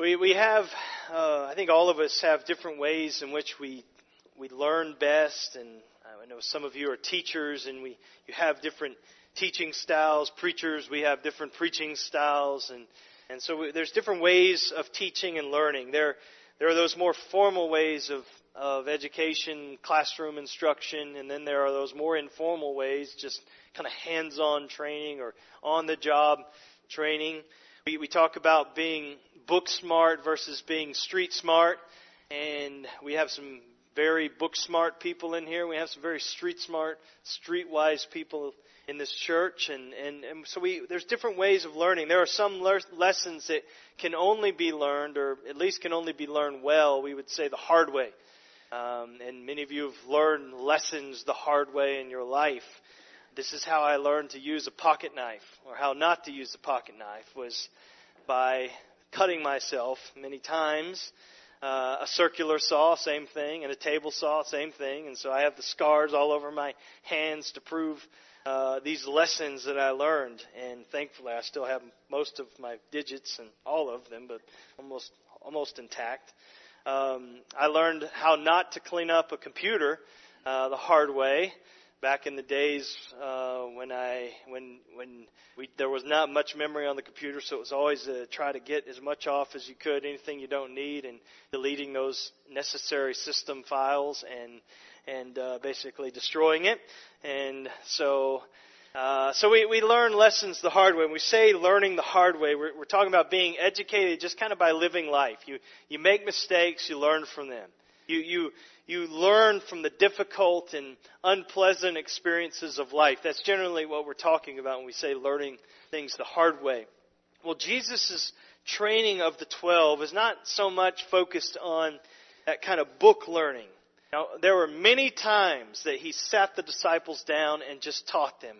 We have, I think all of us have different ways in which we learn best, and I know some of you are teachers, and you have different teaching styles. Preachers, we have different preaching styles, and so there's different ways of teaching and learning. There are those more formal ways of education, classroom instruction, and then there are those more informal ways, just kind of hands-on training or on-the-job training. We talk about being book smart versus being street smart, and we have some very book smart people in here. We have some very street smart, streetwise people in this church, and so there's different ways of learning. There are some lessons that can only be learned, or at least can only be learned well, we would say the hard way. And many of you have learned lessons the hard way in your life. This is how I learned to use a pocket knife, or how not to use the pocket knife, was by cutting myself many times. A circular saw, same thing, and a table saw, same thing. And so I have the scars all over my hands to prove these lessons that I learned. And thankfully, I still have most of my digits, and all of them, but almost intact. I learned how not to clean up a computer the hard way back in the days when there was not much memory on the computer, so it was always to try to get as much off as you could, anything you don't need, and deleting those necessary system files and basically destroying it. And so we learn lessons the hard way. When we say learning the hard way, we're talking about being educated just kind of by living life. You make mistakes, you learn from them. You learn from the difficult and unpleasant experiences of life. That's generally what we're talking about when we say learning things the hard way. Well, Jesus' training of the 12 is not so much focused on that kind of book learning. Now, there were many times that he sat the disciples down and just taught them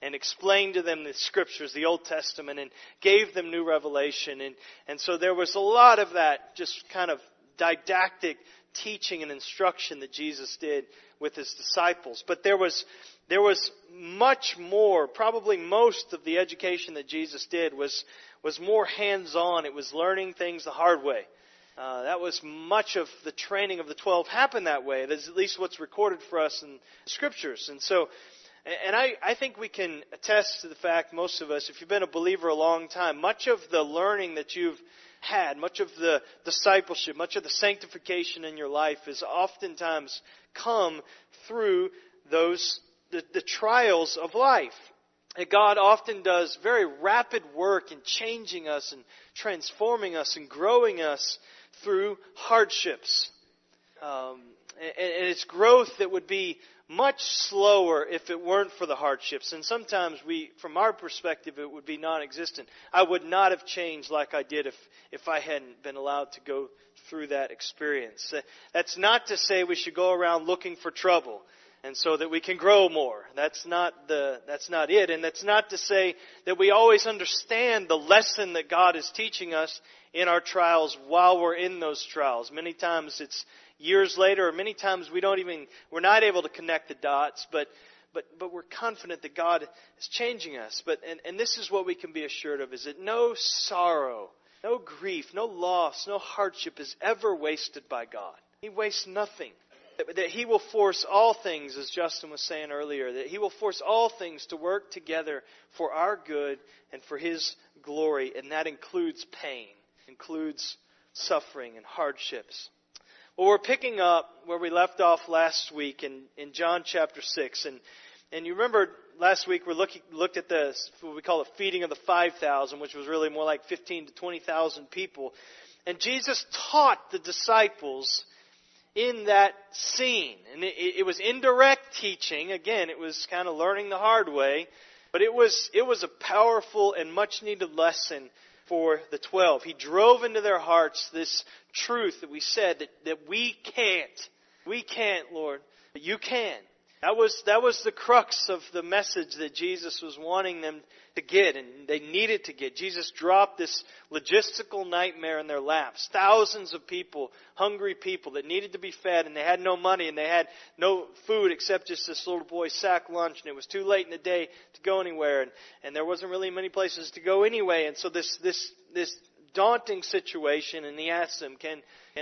and explained to them the scriptures, the Old Testament, and gave them new revelation. And so there was a lot of that just kind of didactic teaching and instruction that Jesus did with his disciples. But there was much more. Probably most of the education that Jesus did was more hands-on. It was learning things the hard way. That was much of the training of the 12 happened that way. That's at least what's recorded for us in the scriptures. And so, and I think we can attest to the fact, most of us, if you've been a believer a long time, much of the learning that you've had, much of the discipleship, much of the sanctification in your life is oftentimes come through those the trials of life. And God often does very rapid work in changing us and transforming us and growing us through hardships. And it's growth that would be much slower if it weren't for the hardships. And sometimes from our perspective, it would be non-existent. I would not have changed like I did if I hadn't been allowed to go through that experience. That's not to say we should go around looking for trouble and so that we can grow more. That's not it. And that's not to say that we always understand the lesson that God is teaching us in our trials while we're in those trials. Many times it's years later, or many times we're not able to connect the dots, but we're confident that God is changing us. And this is what we can be assured of, is that no sorrow, no grief, no loss, no hardship is ever wasted by God. He wastes nothing. That He will force all things, as Justin was saying earlier, that He will force all things to work together for our good and for His glory. And that includes pain, includes suffering and hardships. Well, we're picking up where we left off last week in John chapter 6. And you remember last week we looked at what we call the feeding of the 5,000, which was really more like 15,000 to 20,000 people. And Jesus taught the disciples in that scene. And it was indirect teaching. Again, it was kind of learning the hard way. But it was a powerful and much needed lesson for the 12. He drove into their hearts this truth that we said that we can't. We can't, Lord, but you can. That was the crux of the message that Jesus was wanting them to get, and they needed to get. Jesus dropped this logistical nightmare in their laps. Thousands of people, hungry people that needed to be fed, and they had no money, and they had no food except just this little boy's sack lunch, and it was too late in the day to go anywhere, and there wasn't really many places to go anyway. And so this daunting situation, and he asks them, can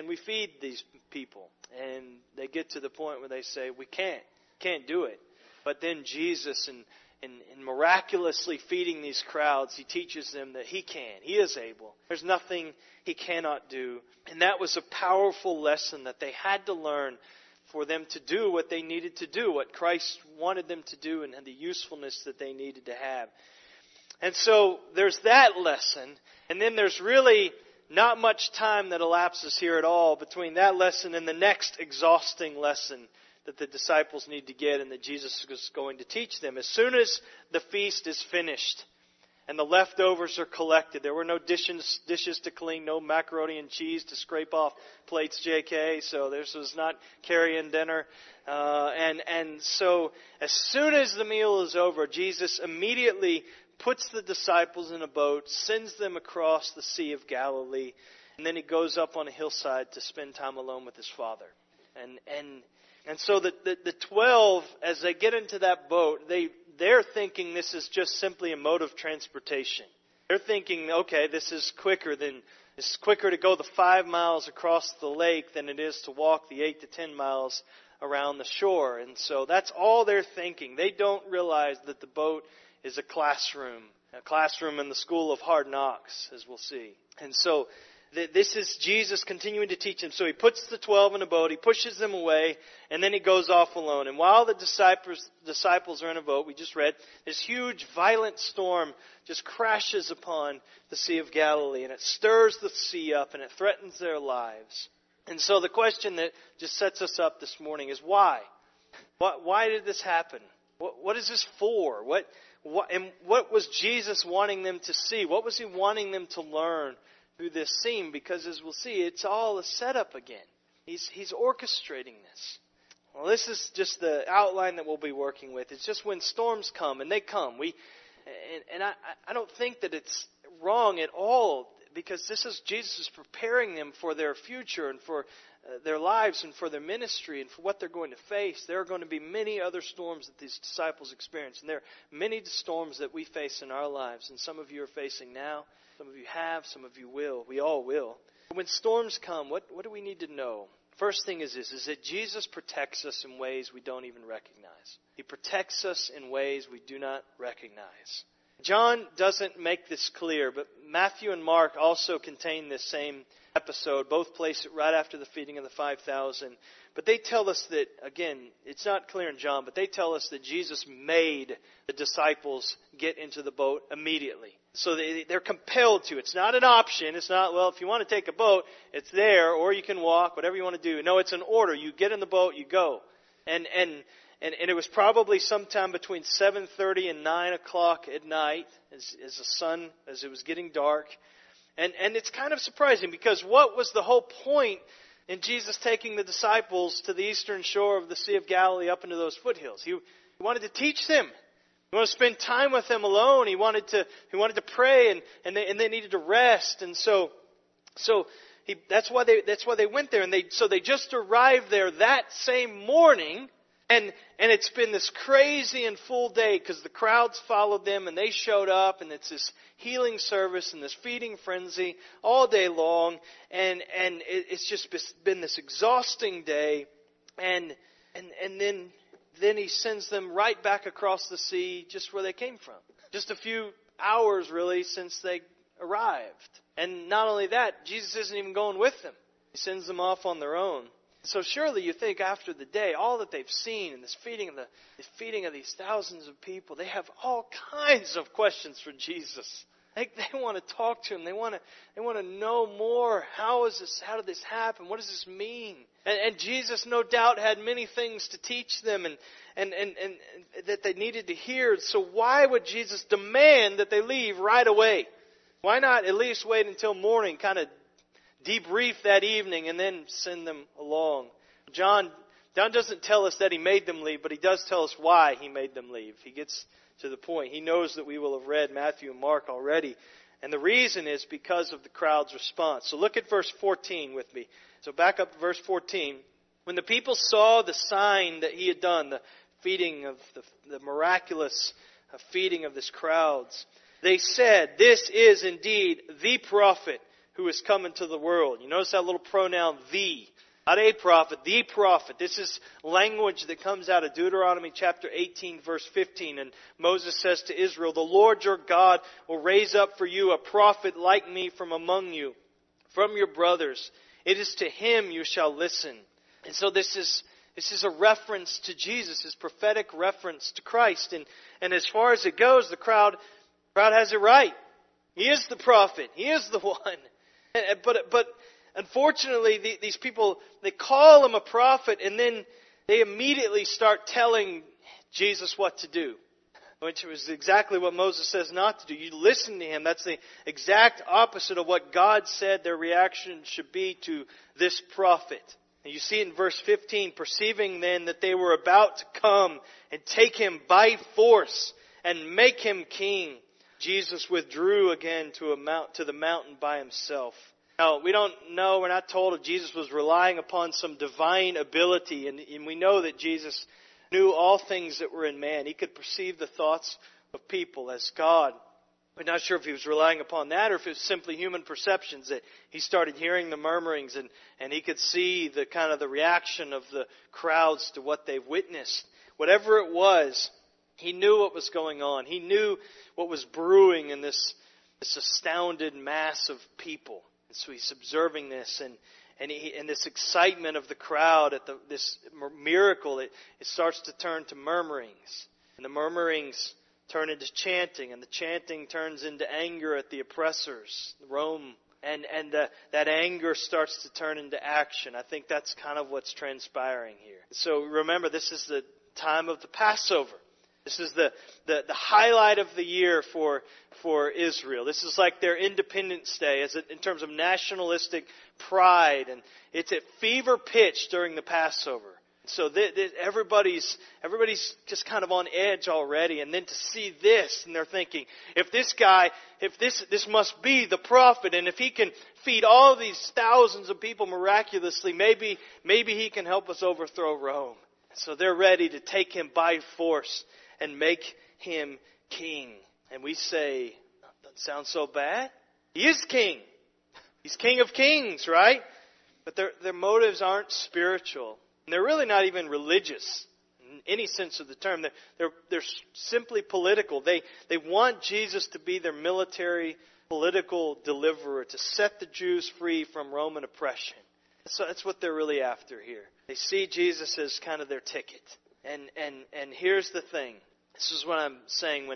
we feed these people? And they get to the point where they say, we can't do it. But then Jesus, in miraculously feeding these crowds, he teaches them that he can. He is able. There's nothing he cannot do. And that was a powerful lesson that they had to learn for them to do what they needed to do, what Christ wanted them to do, and the usefulness that they needed to have. And so there's that lesson. And then there's really not much time that elapses here at all between that lesson and the next exhausting lesson that the disciples need to get and that Jesus is going to teach them. As soon as the feast is finished and the leftovers are collected, there were no dishes to clean, no macaroni and cheese to scrape off plates, JK, so this was not carry-in dinner. So as soon as the meal is over, Jesus immediately puts the disciples in a boat, sends them across the Sea of Galilee, and then he goes up on a hillside to spend time alone with his Father. And so the 12, as they get into that boat, they're thinking this is just simply a mode of transportation. They're thinking, okay, it's quicker to go the 5 miles across the lake than it is to walk the 8 to 10 miles around the shore. And so that's all they're thinking. They don't realize that the boat is a classroom in the school of hard knocks, as we'll see. And so this is Jesus continuing to teach him. So he puts the 12 in a boat, he pushes them away, and then he goes off alone. And while the disciples are in a boat, we just read, this huge, violent storm just crashes upon the Sea of Galilee, and it stirs the sea up, and it threatens their lives. And so the question that just sets us up this morning is why? Why did this happen? What is this for? What was Jesus wanting them to see? What was he wanting them to learn through this scene? Because as we'll see, it's all a setup again. He's orchestrating this. Well, this is just the outline that we'll be working with. It's just when storms come, and they come. I don't think that it's wrong at all, because Jesus is preparing them for their future and for their lives and for their ministry and for what they're going to face. There are going to be many other storms that these disciples experience. And there are many storms that we face in our lives. And some of you are facing now. Some of you have. Some of you will. We all will. When storms come, what do we need to know? First thing is this, is that Jesus protects us in ways we don't even recognize. He protects us in ways we do not recognize. John doesn't make this clear, but Matthew and Mark also contain this same episode. Both place it right after the feeding of the 5,000. But they tell us that, again, it's not clear in John, but they tell us that Jesus made the disciples get into the boat immediately. So they're compelled to. It's not an option. It's not, well, if you want to take a boat, it's there, or you can walk, whatever you want to do. No, it's an order. You get in the boat, you go. And it was probably sometime between 7:30 and 9 o'clock at night as it was getting dark. And it's kind of surprising, because what was the whole point in Jesus taking the disciples to the eastern shore of the Sea of Galilee up into those foothills? He wanted to teach them. He wanted to spend time with them alone. He wanted to pray, and they needed to rest. And so that's why they went there, and they just arrived there that same morning, and it's been this crazy and full day, because the crowds followed them and they showed up, and it's this healing service and this feeding frenzy all day long, and it's just been this exhausting day, and then he sends them right back across the sea just where they came from, just a few hours really since they arrived. And not only that, Jesus isn't even going with them. He sends them off on their own. So surely you think after the day, all that they've seen and this feeding of the feeding of these thousands of people, they have all kinds of questions for Jesus. They want to talk to him. They want to know more. How did this happen? What does this mean? And Jesus, no doubt, had many things to teach them and that they needed to hear. So why would Jesus demand that they leave right away? Why not at least wait until morning, kind of debrief that evening, and then send them along? John doesn't tell us that he made them leave, but he does tell us why he made them leave. He gets to the point. He knows that we will have read Matthew and Mark already. And the reason is because of the crowd's response. So look at verse 14 with me. So back up to verse 14. When the people saw the sign that he had done, the feeding of the miraculous feeding of this crowds, they said, "This is indeed the prophet who has come into the world. You notice that little pronoun, the. Not a prophet, the prophet. This is language that comes out of Deuteronomy chapter 18, verse 15. And Moses says to Israel, "The Lord your God will raise up for you a prophet like me from among you, from your brothers. It is to him you shall listen." And so this is a reference to Jesus, his prophetic reference to Christ. And as far as it goes, the crowd has it right. He is the prophet. He is the one. But unfortunately, these people, they call him a prophet, and then they immediately start telling Jesus what to do, which was exactly what Moses says not to do. You listen to him. That's the exact opposite of what God said their reaction should be to this prophet. And you see in verse 15, "Perceiving then that they were about to come and take him by force and make him king, Jesus withdrew again to the mountain by himself." Now, we don't know, we're not told if Jesus was relying upon some divine ability. And we know that Jesus knew all things that were in man. He could perceive the thoughts of people as God. We're not sure if he was relying upon that or if it was simply human perceptions that he started hearing the murmurings and he could see the kind of the reaction of the crowds to what they've witnessed. Whatever it was, he knew what was going on. He knew what was brewing in this astounded mass of people. So he's observing this and this excitement of the crowd at this miracle. It starts to turn to murmurings, and the murmurings turn into chanting, and the chanting turns into anger at the oppressors, Rome, and that anger starts to turn into action. I think that's kind of what's transpiring here. So remember, this is the time of the Passover. This is the highlight of the year for Israel. This is like their Independence Day in terms of nationalistic pride. And it's at fever pitch during the Passover. So everybody's just kind of on edge already. And then to see this, and they're thinking, this must be the prophet. And if he can feed all these thousands of people miraculously, maybe he can help us overthrow Rome. So they're ready to take him by force and make him king. And we say, that sounds so bad. He is king. He's King of Kings, right? But their motives aren't spiritual. And they're really not even religious in any sense of the term. They're simply political. They want Jesus to be their military political deliverer, to set the Jews free from Roman oppression. So that's what they're really after here. They see Jesus as kind of their ticket. And here's the thing. This is what I'm saying.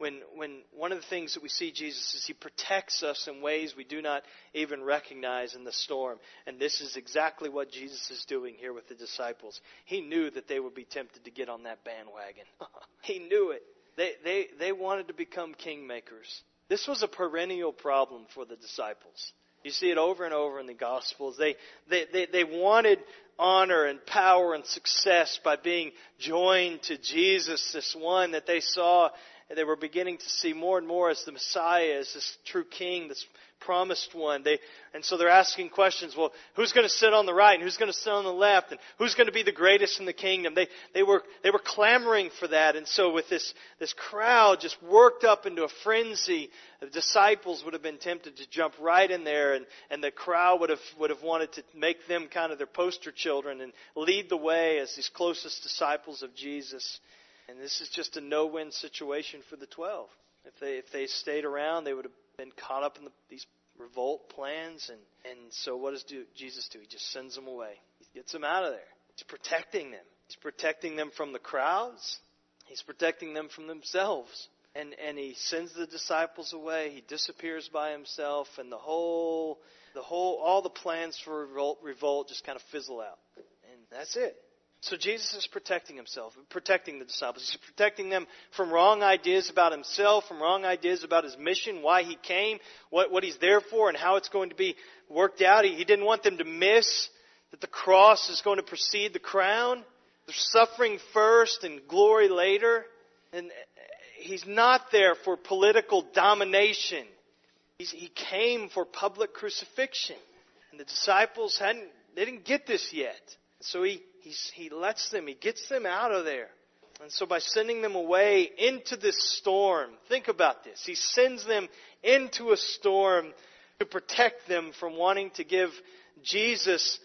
When one of the things that we see Jesus is he protects us in ways we do not even recognize in the storm. And this is exactly what Jesus is doing here with the disciples. He knew that they would be tempted to get on that bandwagon. He knew it. They wanted to become kingmakers. This was a perennial problem for the disciples. You see it over and over in the Gospels. They wanted honor and power and success by being joined to Jesus, this one that they saw, and they were beginning to see more and more as the Messiah, as this true King, this promised one. And so they're asking questions. Well, who's going to sit on the right and who's going to sit on the left and who's going to be the greatest in the kingdom? They were clamoring for that. And so with this crowd just worked up into a frenzy, the disciples would have been tempted to jump right in there, and the crowd would have wanted to make them kind of their poster children and lead the way as these closest disciples of Jesus. And this is just a no-win situation for the 12. If they stayed around, they would have been caught up in these revolt plans. And so what does Jesus do? He just sends them away. He gets them out of there. He's protecting them. He's protecting them from the crowds. He's protecting them from themselves. And he sends the disciples away. He disappears by himself. And all the plans for revolt just kind of fizzle out. And that's it. So Jesus is protecting himself, protecting the disciples. He's protecting them from wrong ideas about himself, from wrong ideas about his mission, why he came, what he's there for, and how it's going to be worked out. He didn't want them to miss that the cross is going to precede the crown. They're suffering first and glory later. And he's not there for political domination. He came for public crucifixion. And the disciples didn't get this yet. So he lets them, he gets them out of there. And so by sending them away into this storm, think about this. He sends them into a storm to protect them from wanting to give Jesus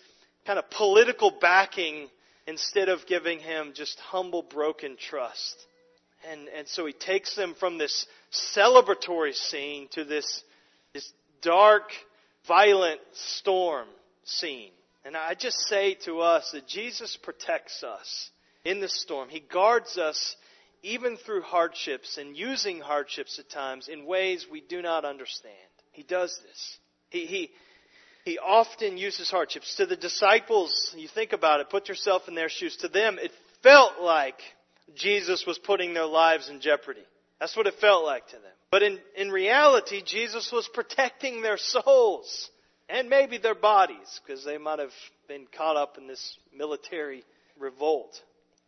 kind of political backing instead of giving him just humble, broken trust. And so he takes them from this celebratory scene to this dark, violent storm scene. And I just say to us that Jesus protects us in the storm. He guards us even through hardships and using hardships at times in ways we do not understand. He does this. He often uses hardships. To the disciples, you think about it, put yourself in their shoes. To them, it felt like Jesus was putting their lives in jeopardy. That's what it felt like to them. But in reality, Jesus was protecting their souls and maybe their bodies, because they might have been caught up in this military revolt.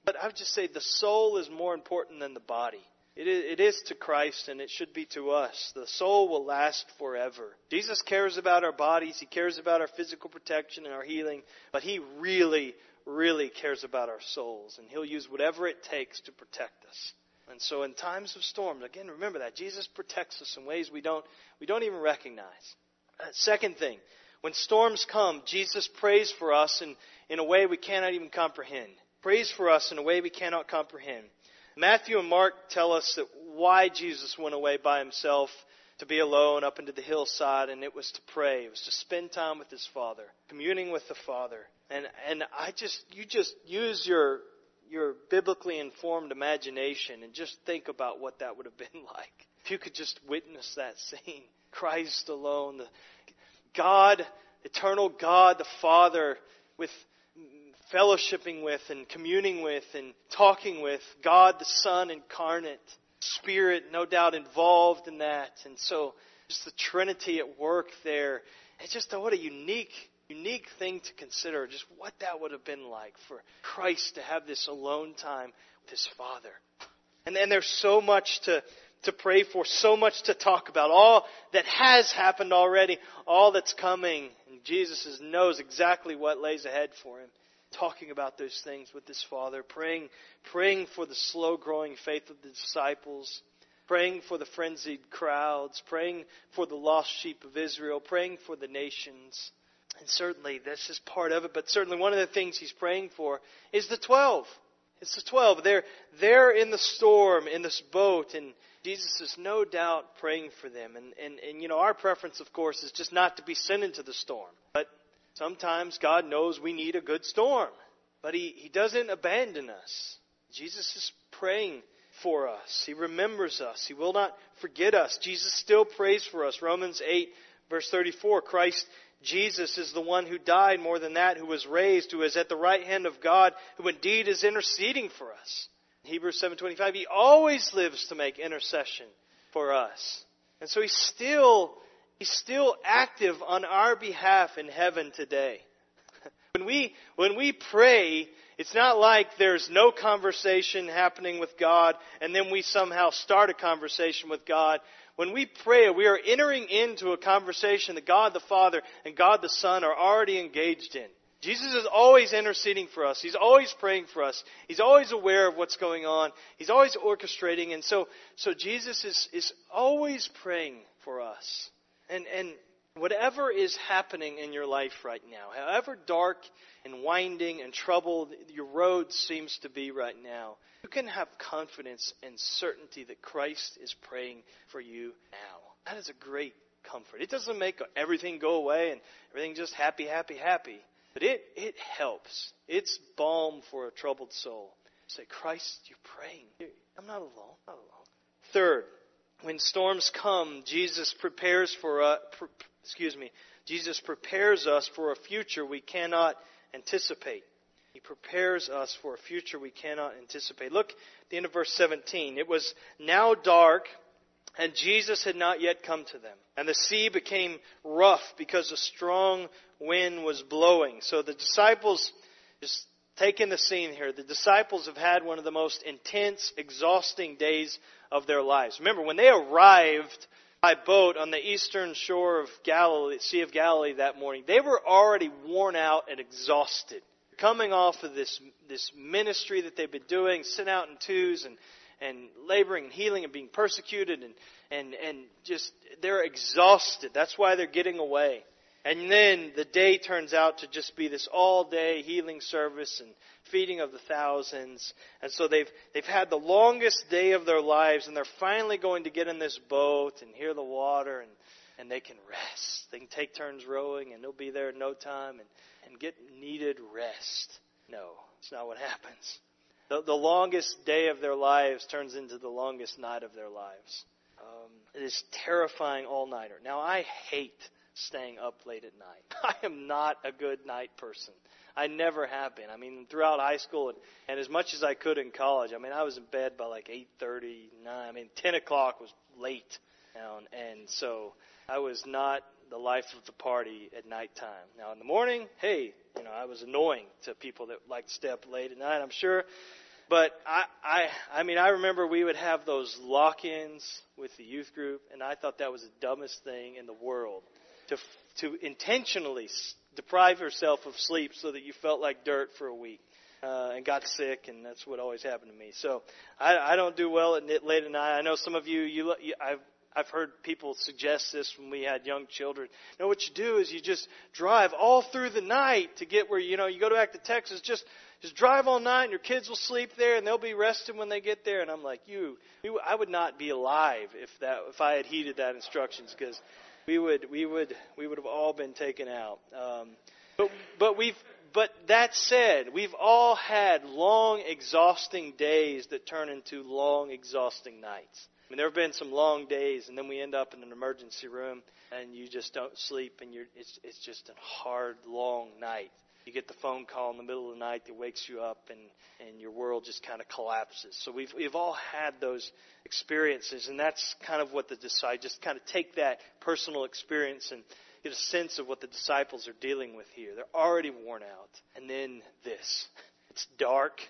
But I would just say the soul is more important than the body. It is to Christ, and it should be to us. The soul will last forever. Jesus cares about our bodies. He cares about our physical protection and our healing. But He really, really cares about our souls. And He'll use whatever it takes to protect us. And so in times of storms, again, remember that. Jesus protects us in ways we don't even recognize. Second thing, when storms come, Jesus prays for us in a way we cannot even comprehend. Prays for us in a way we cannot comprehend. Matthew and Mark tell us that why Jesus went away by himself to be alone up into the hillside, and it was to pray. It was to spend time with his Father, communing with the Father. And you just use your biblically informed imagination and just think about what that would have been like. If you could just witness that scene. Christ alone, eternal God the Father, with fellowshipping with and communing with and talking with God the Son incarnate, Spirit no doubt involved in that. And so just the Trinity at work there. It's just what a unique thing to consider, just what that would have been like for Christ to have this alone time with his Father. And then there's so much to pray for, so much to talk about, all that has happened already, all that's coming. And Jesus knows exactly what lays ahead for him. Talking about those things with his Father, praying for the slow-growing faith of the disciples, praying for the frenzied crowds, praying for the lost sheep of Israel, praying for the nations. And certainly, this is part of it, but certainly one of the things he's praying for is the 12. It's the 12. They're in the storm, in this boat, and Jesus is no doubt praying for them. And our preference, of course, is just not to be sent into the storm. But sometimes God knows we need a good storm, but He doesn't abandon us. Jesus is praying for us. He remembers us. He will not forget us. Jesus still prays for us. Romans 8, verse 34, Christ Jesus is the one who died, more than that, who was raised, who is at the right hand of God, who indeed is interceding for us. Hebrews 7:25, He always lives to make intercession for us. And so He's still active on our behalf in heaven today. When we pray, it's not like there's no conversation happening with God and then we somehow start a conversation with God. When we pray, we are entering into a conversation that God the Father and God the Son are already engaged in. Jesus is always interceding for us. He's always praying for us. He's always aware of what's going on. He's always orchestrating. And so Jesus is always praying for us. And whatever is happening in your life right now, however dark and winding and troubled your road seems to be right now, you can have confidence and certainty that Christ is praying for you now. That is a great comfort. It doesn't make everything go away and everything just happy, happy, happy. But it helps. It's balm for a troubled soul. Say, Christ, you're praying. I'm not alone. I'm not alone. Third, when storms come, Jesus prepares us for a future we cannot anticipate. He prepares us for a future we cannot anticipate. Look at the end of verse 17. It was now dark, and Jesus had not yet come to them. And the sea became rough because a strong wind was blowing. So the disciples, just take in the scene here. The disciples have had one of the most intense, exhausting days of their lives. Remember, when they arrived by boat on the eastern shore of Galilee, Sea of Galilee that morning, they were already worn out and exhausted. Coming off of this ministry that they've been doing, sent out in twos and, and laboring and healing and being persecuted and just they're exhausted. That's why they're getting away. And then the day turns out to just be this all-day healing service and feeding of the thousands. And so they've had the longest day of their lives, and they're finally going to get in this boat and hear the water, and they can rest. They can take turns rowing, and they'll be there in no time and get needed rest. No, it's not what happens. The longest day of their lives turns into the longest night of their lives. It is terrifying all-nighter. Now, I hate staying up late at night. I am not a good night person. I never have been. I mean, throughout high school and as much as I could in college, I mean, I was in bed by like 8:30, 9. I mean, 10 o'clock was late. And so I was not the life of the party at nighttime. Now, in the morning, hey, you know, I was annoying to people that like to stay up late at night, I'm sure. But I mean, I remember we would have those lock-ins with the youth group, and I thought that was the dumbest thing in the world. To intentionally deprive yourself of sleep so that you felt like dirt for a week and got sick, and that's what always happened to me. So I don't do well at late at night. I know some of you I've heard people suggest this when we had young children. No, what you do is you just drive all through the night to get where, you know, you go back to Texas, just drive all night and your kids will sleep there and they'll be rested when they get there. And I'm like, I would not be alive if I had heeded that instructions, because we would have all been taken out. But that said, we've all had long, exhausting days that turn into long, exhausting nights. I mean, there have been some long days, and then we end up in an emergency room, and you just don't sleep, and it's just a hard, long night. You get the phone call in the middle of the night that wakes you up, and your world just kind of collapses. So we've all had those experiences, and that's kind of what the disciples, just kind of take that personal experience and get a sense of what the disciples are dealing with here. They're already worn out. And then this. It's dark.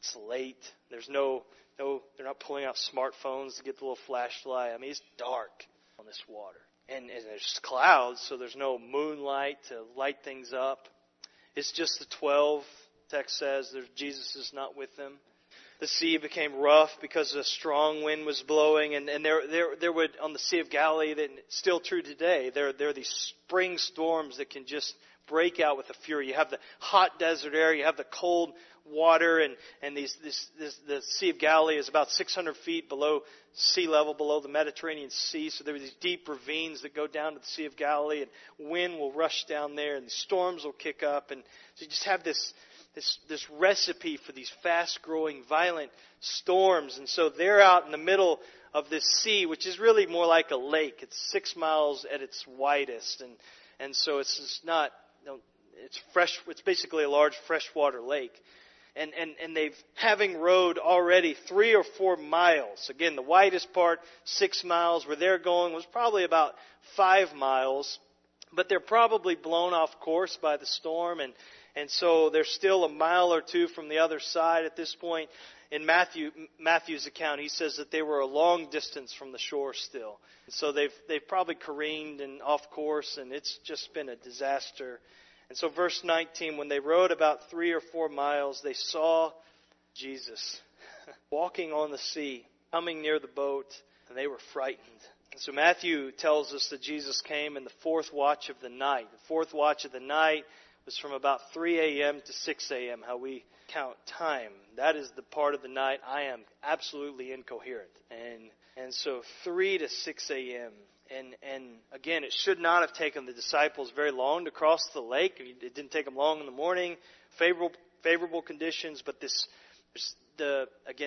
It's late. There's no, they're not pulling out smartphones to get the little flashlight. I mean, it's dark on this water. And there's clouds, so there's no moonlight to light things up. It's just the 12, text says. Jesus is not with them. The sea became rough because a strong wind was blowing. And there would, on the Sea of Galilee, that it's still true today, there are these spring storms that can just break out with a fury. You have the hot desert air. You have the cold water. And the Sea of Galilee is about 600 feet below sea level, below the Mediterranean Sea. So there are these deep ravines that go down to the Sea of Galilee, and wind will rush down there, and the storms will kick up. And so you just have this recipe for these fast-growing, violent storms. And so they're out in the middle of this sea, which is really more like a lake. It's 6 miles at its widest. And so it's not... It's fresh. It's basically a large freshwater lake, and they've having rowed already 3 or 4 miles. Again, the widest part, 6 miles. Where they're going was probably about 5 miles, but they're probably blown off course by the storm, and so they're still a mile or two from the other side at this point. In Matthew's account, he says that they were a long distance from the shore still, and so they've probably careened and off course, and it's just been a disaster. And so verse 19, when they rowed about 3 or 4 miles, they saw Jesus walking on the sea, coming near the boat, and they were frightened. And so Matthew tells us that Jesus came in the fourth watch of the night. The fourth watch of the night was from about 3 a.m. to 6 a.m., how we count time. That is the part of the night I am absolutely incoherent. And so 3 to 6 a.m., And again, it should not have taken the disciples very long to cross the lake. It didn't take them long in the morning. Favorable conditions, but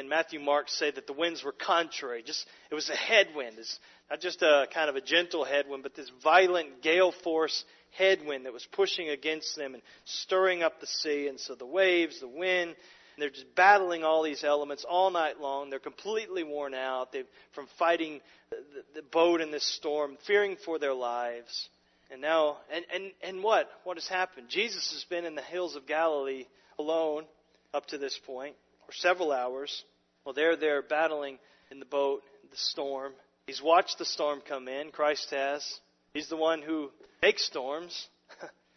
Matthew, Mark say that the winds were contrary. It was a headwind. It's not just a kind of a gentle headwind, but this violent gale force headwind that was pushing against them and stirring up the sea. And so the waves, the wind. And they're just battling all these elements all night long. They're completely worn out. They've from fighting the boat in this storm, fearing for their lives. And now, and what has happened? Jesus has been in the hills of Galilee alone up to this point, or several hours. Well, they're there battling in the boat, the storm. He's watched the storm come in. Christ has. He's the one who makes storms.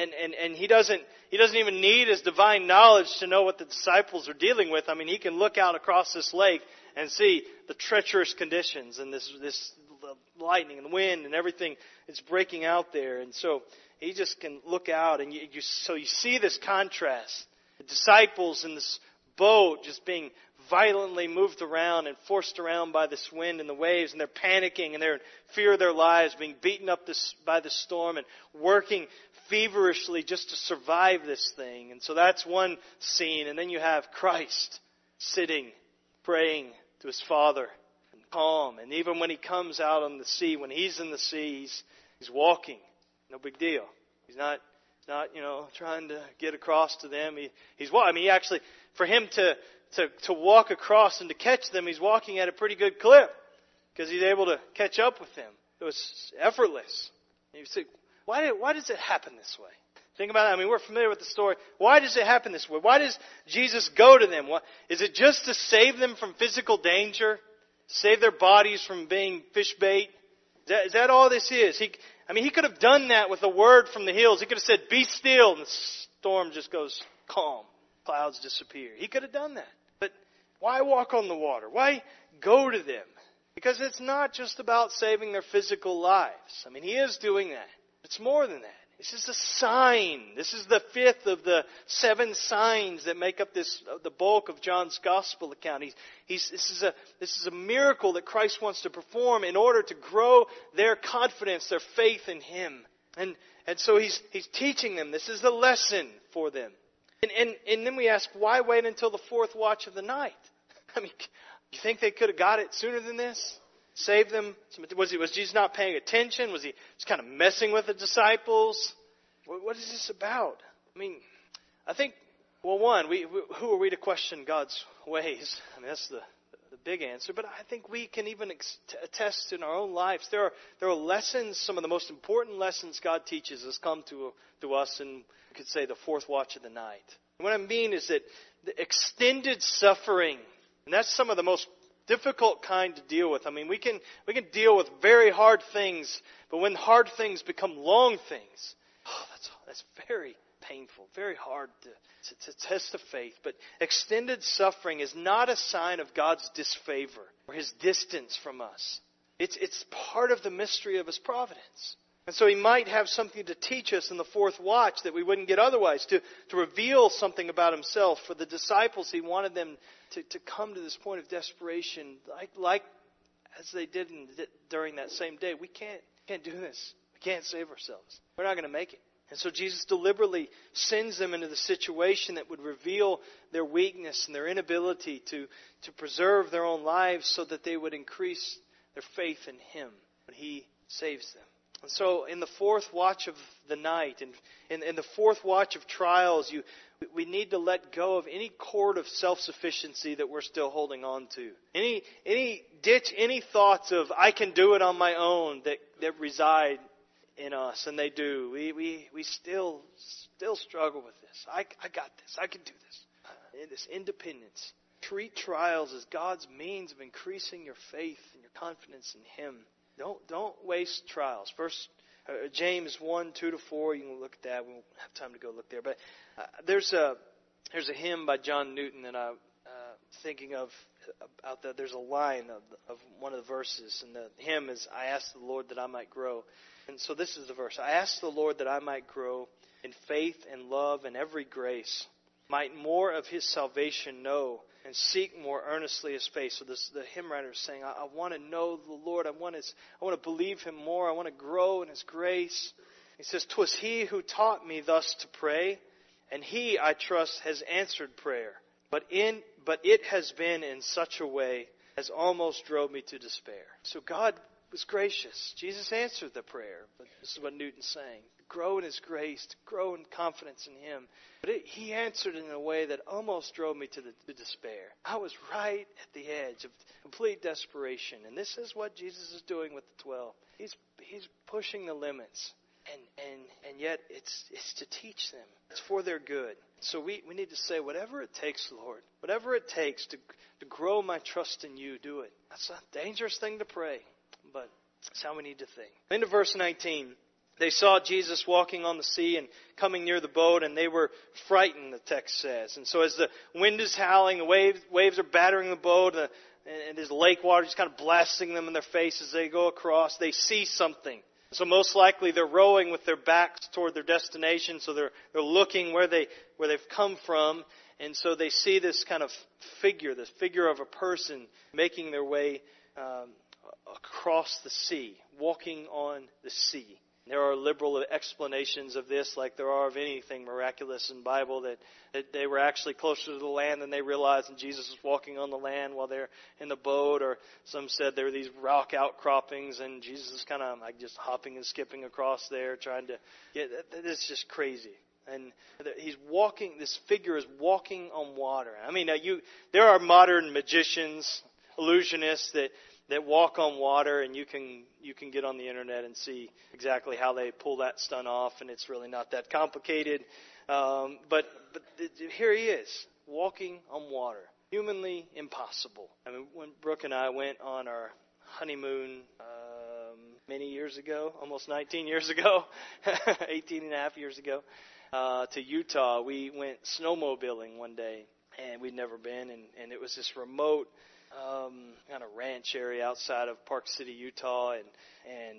And he doesn't He doesn't even need his divine knowledge to know what the disciples are dealing with. I mean, he can look out across this lake and see the treacherous conditions and this lightning and wind and everything that's breaking out there. And so he just can look out, and you see this contrast. The disciples in this boat just being violently moved around and forced around by this wind and the waves, and they're panicking and they're in fear of their lives, being beaten up by the storm and working feverishly just to survive this thing. And so that's one scene. And then you have Christ sitting, praying to his Father, and calm. And even when he comes out on the sea, when he's in the sea, he's walking. No big deal. He's not trying to get across to them. He's walking. I mean, he actually, for him to walk across and to catch them, he's walking at a pretty good clip because he's able to catch up with them. It was effortless. And you say, why does it happen this way? Think about it. I mean, we're familiar with the story. Why does it happen this way? Why does Jesus go to them? Is it just to save them from physical danger? Save their bodies from being fish bait? Is that all this is? He could have done that with a word from the hills. He could have said, "Be still," and the storm just goes calm. Clouds disappear. He could have done that. But why walk on the water? Why go to them? Because it's not just about saving their physical lives. I mean, he is doing that. It's more than that. This is a sign. This is the fifth of the seven signs that make up the bulk of John's gospel account. This is a miracle that Christ wants to perform in order to grow their confidence, their faith in Him. And so He's teaching them. This is the lesson for them. And then we ask, why wait until the fourth watch of the night? I mean, you think they could have got it sooner than this? Save them? Was Jesus not paying attention? Was he just kind of messing with the disciples? What is this about? I mean, I think, well, one, who are we to question God's ways? I mean, that's the big answer. But I think we can even attest in our own lives. There are lessons, some of the most important lessons God teaches us come to us in, you could say, the fourth watch of the night. And what I mean is that the extended suffering, and that's some of the most difficult kind to deal with. I mean, we can deal with very hard things, but when hard things become long things, that's very painful, very hard to test the faith. But extended suffering is not a sign of God's disfavor or His distance from us. It's part of the mystery of His providence. And so He might have something to teach us in the fourth watch that we wouldn't get otherwise, to reveal something about Himself. For the disciples, He wanted them to come to this point of desperation, like as they did during that same day. We can't do this. We can't save ourselves. We're not going to make it. And so Jesus deliberately sends them into the situation that would reveal their weakness and their inability to preserve their own lives so that they would increase their faith in Him when He saves them. And so in the fourth watch of the night, and in the fourth watch of trials, we need to let go of any cord of self-sufficiency that we're still holding on to. Any ditch, any thoughts of "I can do it on my own" that reside in us, and they do. We still struggle with this. I got this. I can do this. This independence. Treat trials as God's means of increasing your faith and your confidence in Him. Don't waste trials. First, James 1:2-4. You can look at that. We won't have time to go look there. But there's a hymn by John Newton that I'm thinking of out there. There's a line of one of the verses, and the hymn is, "I asked the Lord that I might grow." And so this is the verse: "I asked the Lord that I might grow in faith and love and every grace, might more of His salvation know, and seek more earnestly His face." So the hymn writer is saying, I want to know the Lord. I want to believe Him more. I want to grow in His grace. He says, "'Twas He who taught me thus to pray, and He, I trust, has answered prayer. But it has been in such a way as almost drove me to despair." So God was gracious. Jesus answered the prayer. But this is what Newton's saying. Grow in His grace, to grow in confidence in Him. But He answered in a way that almost drove me to despair. I was right at the edge of complete desperation. And this is what Jesus is doing with the 12. He's pushing the limits. And yet it's to teach them. It's for their good. So we need to say, whatever it takes, Lord, whatever it takes to grow my trust in You, do it. That's a dangerous thing to pray, but that's how we need to think. Into verse 19. They saw Jesus walking on the sea and coming near the boat, and they were frightened, the text says. And so as the wind is howling, the waves are battering the boat, and this lake water is kind of blasting them in their face as they go across, they see something. So most likely they're rowing with their backs toward their destination, so they're looking where they've come from. And so they see this kind of figure, this figure of a person making their way across the sea, walking on the sea. There are liberal explanations of this, like there are of anything miraculous in the Bible, that they were actually closer to the land than they realized, and Jesus was walking on the land while they're in the boat. Or some said there were these rock outcroppings, and Jesus is kind of like just hopping and skipping across there, trying to get. It's just crazy. And he's walking. This figure is walking on water. I mean, there are modern magicians, illusionists that walk on water, and you can get on the internet and see exactly how they pull that stunt off, and it's really not that complicated. But here he is, walking on water. Humanly impossible. I mean, when Brooke and I went on our honeymoon many years ago, almost 19 years ago, 18 and a half years ago, to Utah, we went snowmobiling one day, and we'd never been, and it was this remote kind of ranch area outside of Park City, Utah, and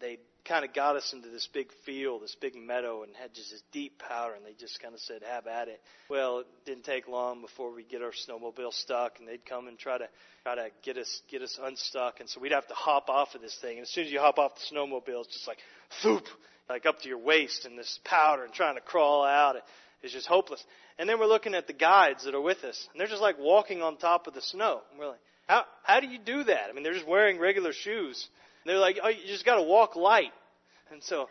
they kind of got us into this big field, this big meadow, and had just this deep powder, and they just kind of said, have at it. Well, it didn't take long before we get our snowmobile stuck, and they'd come and try to get us unstuck, and so we'd have to hop off of this thing, and as soon as you hop off the snowmobile, it's just like, thoop, like up to your waist in this powder and trying to crawl out. It's just hopeless. And then we're looking at the guides that are with us, and they're just like walking on top of the snow. And we're like, how do you do that? I mean, they're just wearing regular shoes. And they're like, oh, you just got to walk light. And so,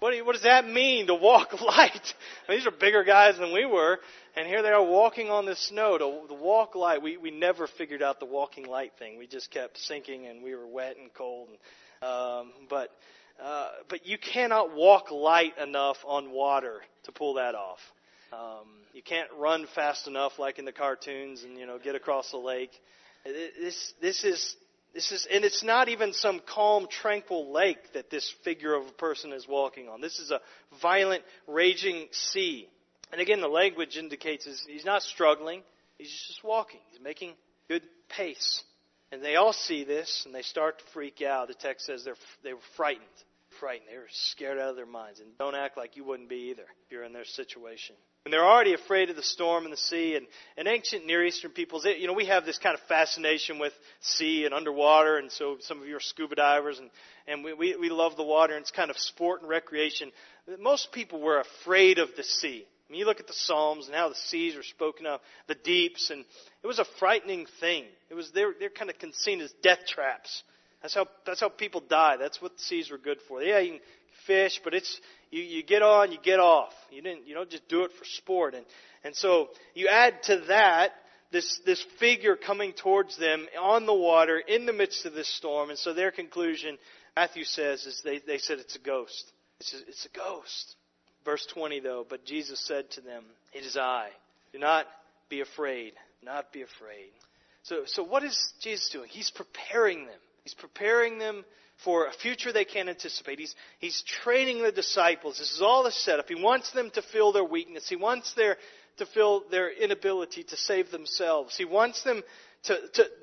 what does that mean to walk light? I mean, these are bigger guys than we were, and here they are walking on the snow to walk light. We never figured out the walking light thing. We just kept sinking, and we were wet and cold. But you cannot walk light enough on water to pull that off. You can't run fast enough like in the cartoons and, get across the lake. This is, and it's not even some calm, tranquil lake that this figure of a person is walking on. This is a violent, raging sea. And again, the language indicates he's not struggling. He's just walking. He's making good pace. And they all see this, and they start to freak out. The text says they were frightened. They were scared out of their minds. And don't act like you wouldn't be either if you're in their situation. And they're already afraid of the storm and the sea. And ancient Near Eastern peoples, we have this kind of fascination with sea and underwater. And so some of you are scuba divers, and we love the water. And it's kind of sport and recreation. Most people were afraid of the sea. I mean, you look at the Psalms and how the seas are spoken of, the deeps, and it was a frightening thing. It was they're kind of seen as death traps. That's how people die. That's what the seas were good for. Yeah, you can fish, but it's you get on, you get off. You don't just do it for sport. And so you add to that this figure coming towards them on the water in the midst of this storm. And so their conclusion, Matthew says, is they said it's a ghost. It's a ghost. Verse 20, though, but Jesus said to them, it is I. Do not be afraid. Not be afraid. So what is Jesus doing? He's preparing them. He's preparing them for a future they can't anticipate. He's training the disciples. This is all a setup. He wants them to feel their weakness. He wants to feel their inability to save themselves. He wants them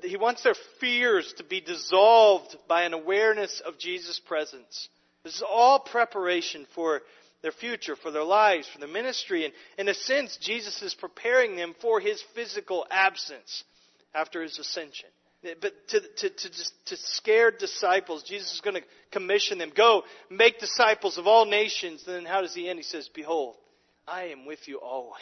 he wants their fears to be dissolved by an awareness of Jesus' presence. This is all preparation for their future, for their lives, for the ministry. And in a sense, Jesus is preparing them for his physical absence after his ascension. But to scared disciples, Jesus is going to commission them. Go, make disciples of all nations. And then how does he end? He says, behold, I am with you always,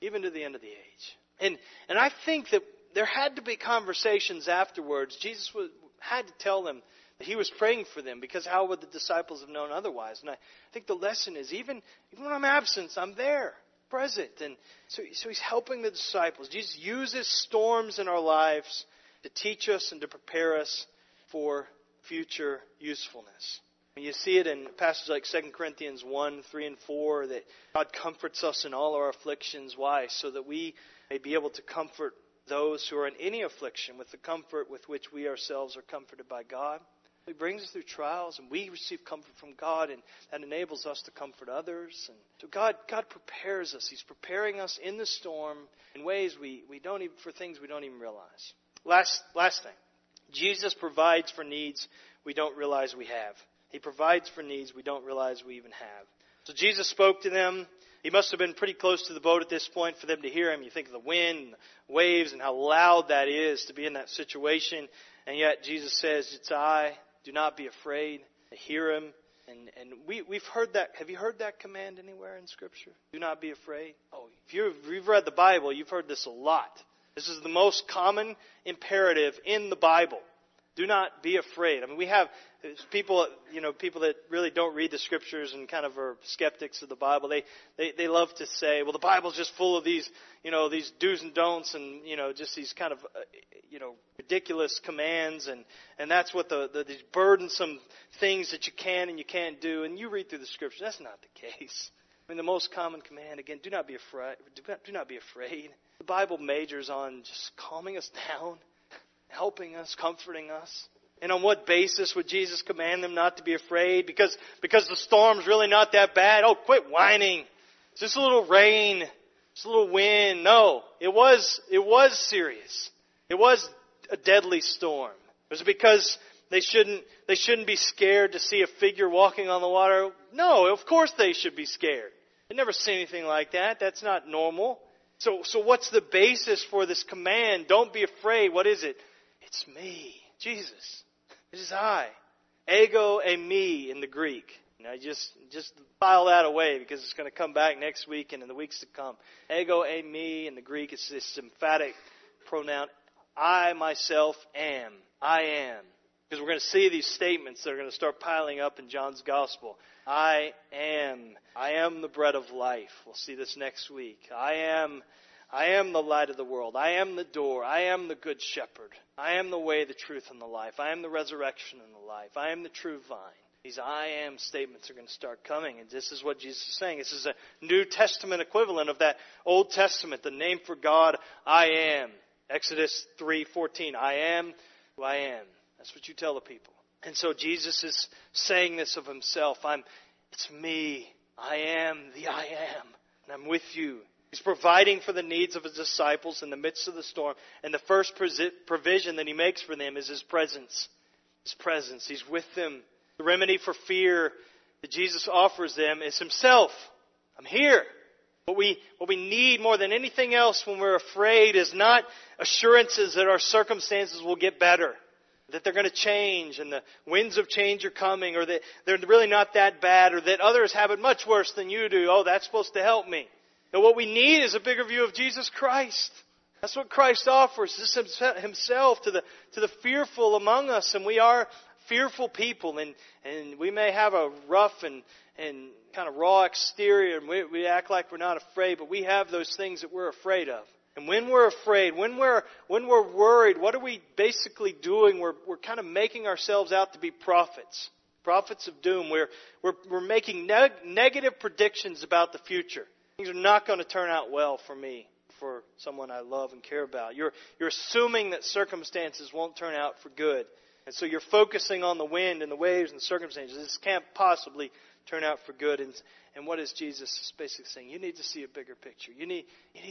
even to the end of the age. And I think that there had to be conversations afterwards. Jesus had to tell them he was praying for them, because how would the disciples have known otherwise? And I think the lesson is even when I'm absent, I'm there, present. And so he's helping the disciples. Jesus uses storms in our lives to teach us and to prepare us for future usefulness. And you see it in passages like 2 Corinthians 1, 3, and 4, that God comforts us in all our afflictions. Why? So that we may be able to comfort those who are in any affliction with the comfort with which we ourselves are comforted by God. He brings us through trials, and we receive comfort from God, and that enables us to comfort others. And so God prepares us. He's preparing us in the storm in ways we don't even, for things we don't even realize. Last thing, Jesus provides for needs we don't realize we have. He provides for needs we don't realize we even have. So Jesus spoke to them. He must have been pretty close to the boat at this point for them to hear him. You think of the wind and the waves and how loud that is to be in that situation. And yet Jesus says, "It's I. Do not be afraid." To hear him. And we've heard that. Have you heard that command anywhere in Scripture? Do not be afraid. Oh, if you've read the Bible, you've heard this a lot. This is the most common imperative in the Bible. Do not be afraid. I mean, we have people, people that really don't read the Scriptures and kind of are skeptics of the Bible. They love to say, well, the Bible's just full of these, these do's and don'ts and, just these kind of, ridiculous commands. And that's what these burdensome things that you can and you can't do. And you read through the Scriptures. That's not the case. I mean, the most common command, again, do not be afraid. Do not be afraid. The Bible majors on just calming us down, helping us, comforting us. And on what basis would Jesus command them not to be afraid? Because the storm's really not that bad. Oh, quit whining. It's just a little rain. It's a little wind. No, it was serious. It was a deadly storm. Was it because they shouldn't be scared to see a figure walking on the water? No, of course they should be scared. They've never seen anything like that. That's not normal. So what's the basis for this command? Don't be afraid. What is it? It's me, Jesus. It is I. Ego e me in the Greek. Now just file that away because it's going to come back next week and in the weeks to come. Ego e me in the Greek. It's this emphatic pronoun. I myself am. I am. Because we're going to see these statements that are going to start piling up in John's Gospel. I am. I am the bread of life. We'll see this next week. I am the light of the world. I am the door. I am the good shepherd. I am the way, the truth, and the life. I am the resurrection and the life. I am the true vine. These I am statements are going to start coming. And this is what Jesus is saying. This is a New Testament equivalent of that Old Testament, the name for God, I am. Exodus 3:14, I am who I am. That's what you tell the people. And so Jesus is saying this of himself. It's me. I am the I am. And I'm with you. He's providing for the needs of his disciples in the midst of the storm. And the first provision that he makes for them is his presence. His presence. He's with them. The remedy for fear that Jesus offers them is himself. I'm here. What we need more than anything else when we're afraid is not assurances that our circumstances will get better, that they're going to change and the winds of change are coming, or that they're really not that bad, or that others have it much worse than you do. Oh, that's supposed to help me. Now, what we need is a bigger view of Jesus Christ. That's what Christ offers, this himself to the fearful among us. And we are fearful people, and we may have a rough and kind of raw exterior, and we act like we're not afraid, but we have those things that we're afraid of. And when we're afraid, when we're worried, what are we basically doing? We're kind of making ourselves out to be prophets of doom. We're making negative predictions about the future. Things are not going to turn out well for me, for someone I love and care about. You're assuming that circumstances won't turn out for good, and so you're focusing on the wind and the waves and the circumstances. This can't possibly turn out for good. And what is Jesus basically saying? You need to see a bigger picture. You need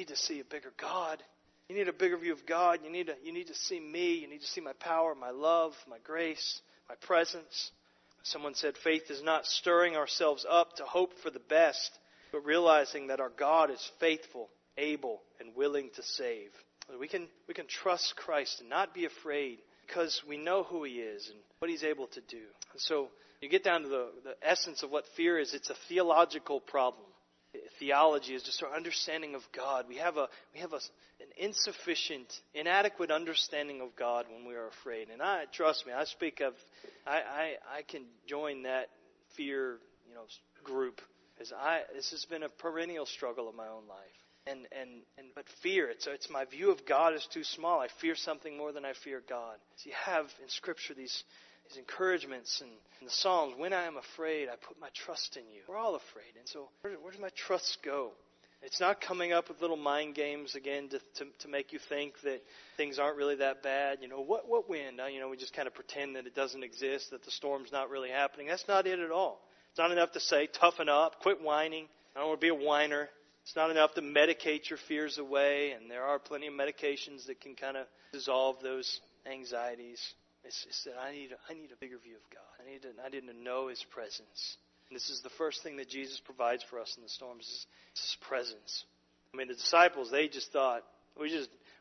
to see a bigger God. You need a bigger view of God. You need to see me. You need to see my power, my love, my grace, my presence. Someone said faith is not stirring ourselves up to hope for the best, but realizing that our God is faithful, able, and willing to save. We can trust Christ and not be afraid because we know who he is and what he's able to do. And so you get down to the essence of what fear is. It's a theological problem. Theology is just our understanding of God. We have an insufficient, inadequate understanding of God when we are afraid. And I can join that fear, group. Because this has been a perennial struggle of my own life. But fear, it's my view of God is too small. I fear something more than I fear God. So you have in Scripture these encouragements and the Psalms. When I am afraid, I put my trust in you. We're all afraid. And so where does my trust go? It's not coming up with little mind games again to make you think that things aren't really that bad. You know, what wind? You know, we just kind of pretend that it doesn't exist, that the storm's not really happening. That's not it at all. It's not enough to say, toughen up, quit whining. I don't want to be a whiner. It's not enough to medicate your fears away, and there are plenty of medications that can kind of dissolve those anxieties. It's that I need a bigger view of God. I need to know His presence. And this is the first thing that Jesus provides for us in the storms is His presence. I mean, the disciples, they just thought,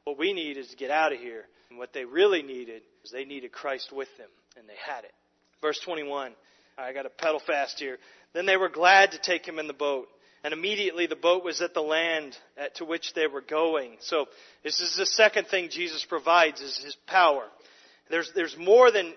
what we need is to get out of here. And what they really needed is they needed Christ with them, and they had it. Verse 21, I got to pedal fast here. Then they were glad to take Him in the boat. And immediately the boat was at the land to which they were going. So this is the second thing Jesus provides is His power. There's more than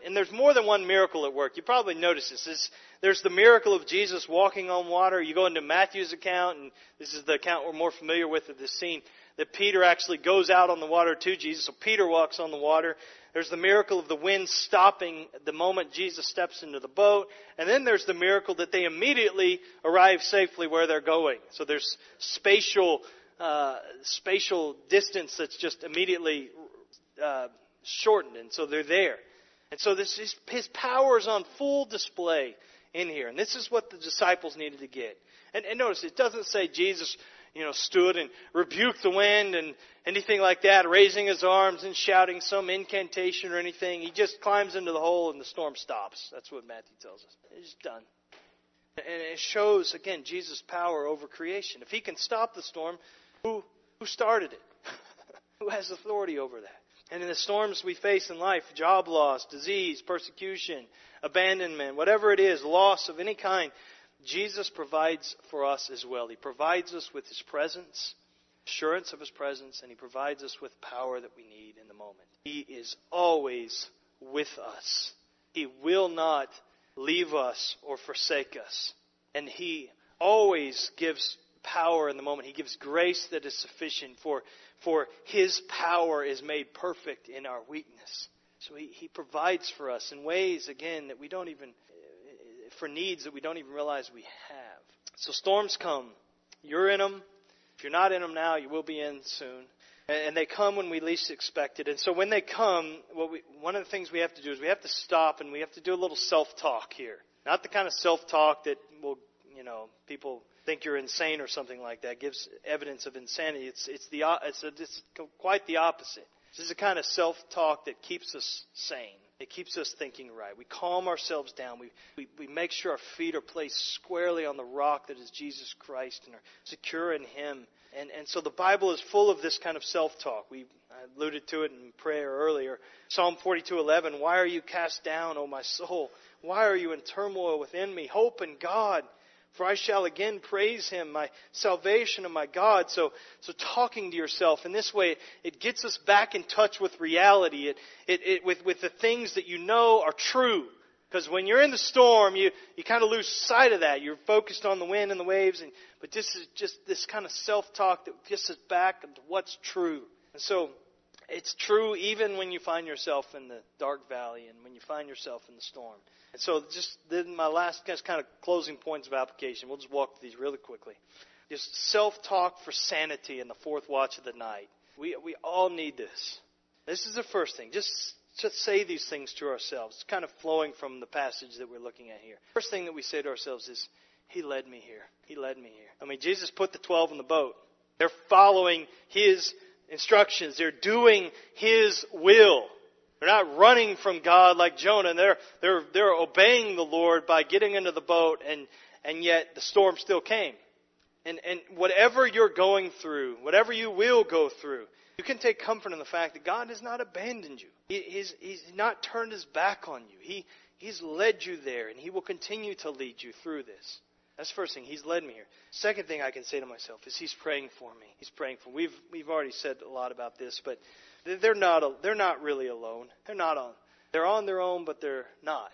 one miracle at work. You probably noticed this. There's the miracle of Jesus walking on water. You go into Matthew's account, and this is the account we're more familiar with of this scene, that Peter actually goes out on the water to Jesus. So Peter walks on the water. There's the miracle of the wind stopping the moment Jesus steps into the boat. And then there's the miracle that they immediately arrive safely where they're going. So there's spatial distance that's just immediately shortened. And so they're there. And so this is, His power is on full display in here. And this is what the disciples needed to get. And notice, it doesn't say Jesus stood and rebuked the wind and anything like that, raising His arms and shouting some incantation or anything. He just climbs into the hole and the storm stops. That's what Matthew tells us. It's done. And it shows, again, Jesus' power over creation. If He can stop the storm, who started it? Who has authority over that? And in the storms we face in life, job loss, disease, persecution, abandonment, whatever it is, loss of any kind, Jesus provides for us as well. He provides us with His presence, assurance of His presence, and He provides us with power that we need in the moment. He is always with us. He will not leave us or forsake us. And He always gives power in the moment. He gives grace that is sufficient for His power is made perfect in our weakness. So He provides for us in ways, again, that we don't even... for needs that we don't even realize we have. So storms come. You're in them. If you're not in them now, you will be in soon. And they come when we least expect it. And so when they come, one of the things we have to do is we have to stop and we have to do a little self-talk here. Not the kind of self-talk that will, people think you're insane or something like that. It gives evidence of insanity. It's quite the opposite. This is the kind of self-talk that keeps us sane. It keeps us thinking right. We calm ourselves down. We make sure our feet are placed squarely on the rock that is Jesus Christ and are secure in Him. And so the Bible is full of this kind of self-talk. I alluded to it in prayer earlier. Psalm 42:11, why are you cast down, O my soul? Why are you in turmoil within me? Hope in God, for I shall again praise Him, my salvation and my God. So talking to yourself in this way, it gets us back in touch with reality. With the things that you know are true. Because when you're in the storm, you kind of lose sight of that. You're focused on the wind and the waves. But this is just this kind of self-talk that gets us back to what's true. And so it's true even when you find yourself in the dark valley and when you find yourself in the storm. And so just then my last kind of closing points of application. We'll just walk through these really quickly. Just self-talk for sanity in the fourth watch of the night. We all need this. This is the first thing. Just say these things to ourselves. It's kind of flowing from the passage that we're looking at here. First thing that we say to ourselves is, He led me here. He led me here. I mean, Jesus put the 12 in the boat. They're following His instructions. They're doing His will. They're not running from God like Jonah. They're obeying the Lord by getting into the boat, and yet the storm still came. And whatever you're going through, whatever you will go through, you can take comfort in the fact that God has not abandoned you. He's not turned His back on you. He's led you there, and He will continue to lead you through this. That's the first thing. He's led me here. Second thing I can say to myself is He's praying for me. He's praying for me. We've already said a lot about this, but they're not really alone. They're on their own, but they're not.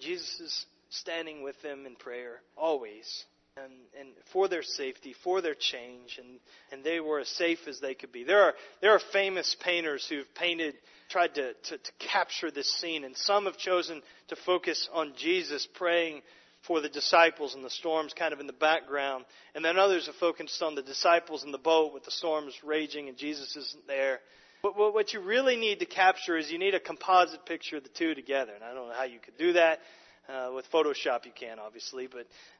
Jesus is standing with them in prayer always, and for their safety, for their change, and they were as safe as they could be. There are famous painters who've tried to capture this scene, and some have chosen to focus on Jesus praying for the disciples and the storms kind of in the background. And then others are focused on the disciples in the boat with the storms raging and Jesus isn't there. But what you really need to capture is you need a composite picture of the two together. And I don't know how you could do that. With Photoshop you can, obviously,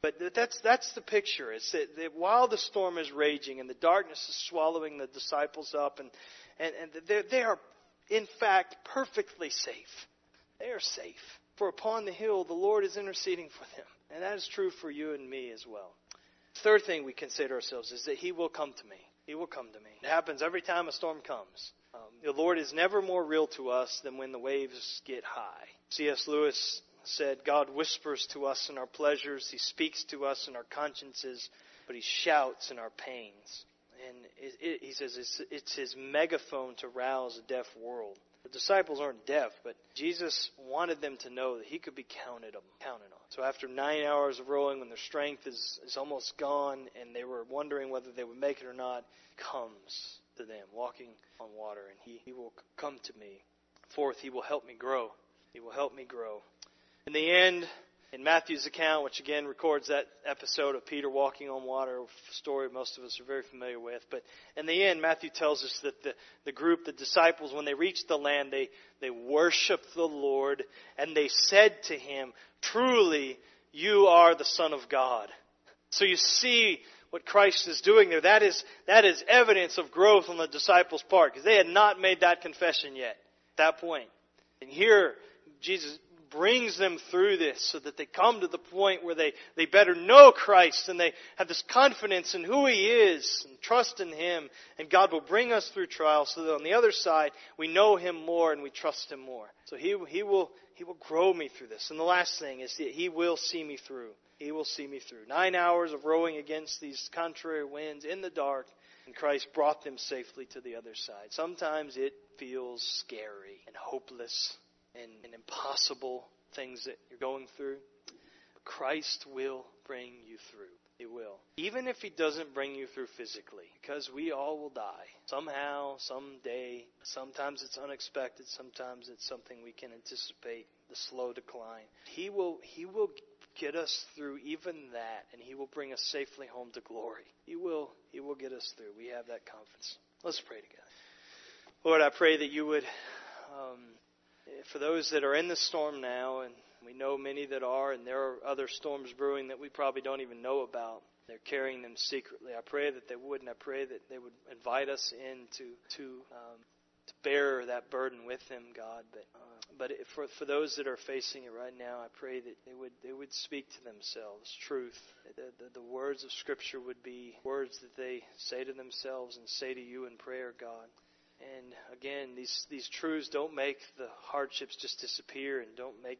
but that's the picture. It's that while the storm is raging and the darkness is swallowing the disciples up, and they are, in fact, perfectly safe. They are safe. For upon the hill the Lord is interceding for them. And that is true for you and me as well. Third thing we consider ourselves is that He will come to me. He will come to me. It happens every time a storm comes. The Lord is never more real to us than when the waves get high. C.S. Lewis said, God whispers to us in our pleasures. He speaks to us in our consciences, but He shouts in our pains. And he says it's His megaphone to rouse a deaf world. The disciples aren't deaf, but Jesus wanted them to know that He could be counted on. So after 9 hours of rowing, when their strength is almost gone and they were wondering whether they would make it or not, comes to them, walking on water, and He will come to me. Fourth, He will help me grow. He will help me grow. In the end, in Matthew's account, which again records that episode of Peter walking on water, a story most of us are very familiar with, but in the end, Matthew tells us that the group, the disciples, when they reached the land, they worshiped the Lord, and they said to Him, "Truly, you are the Son of God." So you see what Christ is doing there. That is evidence of growth on the disciples' part, because they had not made that confession yet at that point. And here, Jesus brings them through this so that they come to the point where they better know Christ and they have this confidence in who He is and trust in Him. And God will bring us through trials so that on the other side we know Him more and we trust Him more. So He will grow me through this. And the last thing is that He will see me through. He will see me through. 9 hours of rowing against these contrary winds in the dark, and Christ brought them safely to the other side. Sometimes it feels scary and hopeless and impossible things that you're going through. Christ will bring you through. He will. Even if He doesn't bring you through physically, because we all will die somehow, someday. Sometimes it's unexpected. Sometimes it's something we can anticipate, the slow decline. He will get us through even that, and He will bring us safely home to glory. He will get us through. We have that confidence. Let's pray together. Lord, I pray that You would... for those that are in the storm now, and we know many that are, and there are other storms brewing that we probably don't even know about. They're carrying them secretly. I pray that they would, and I pray that they would invite us in to bear that burden with them, God. But for those that are facing it right now, I pray that they would speak to themselves truth. The words of Scripture would be words that they say to themselves and say to You in prayer, God. And again, these truths don't make the hardships just disappear and don't make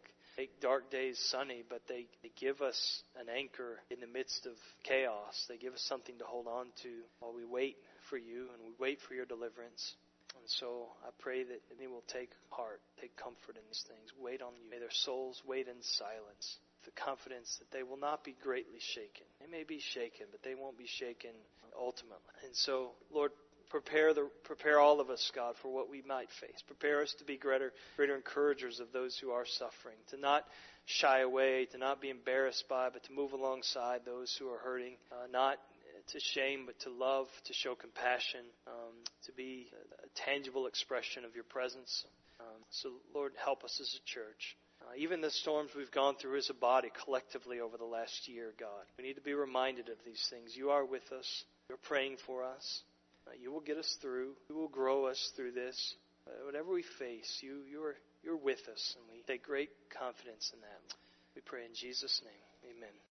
dark days sunny, but they give us an anchor in the midst of chaos. They give us something to hold on to while we wait for You and we wait for Your deliverance. And so I pray that they will take heart, take comfort in these things, wait on You. May their souls wait in silence, the confidence that they will not be greatly shaken. They may be shaken, but they won't be shaken ultimately. And so, Lord, prepare all of us, God, for what we might face. Prepare us to be greater encouragers of those who are suffering, to not shy away, to not be embarrassed by, but to move alongside those who are hurting, not to shame, but to love, to show compassion, to be a tangible expression of Your presence. So, Lord, help us as a church. Even the storms we've gone through as a body collectively over the last year, God, we need to be reminded of these things. You are with us. You're praying for us. You will get us through. You will grow us through this. Whatever we face, you're with us, and we take great confidence in that. We pray in Jesus' name. Amen.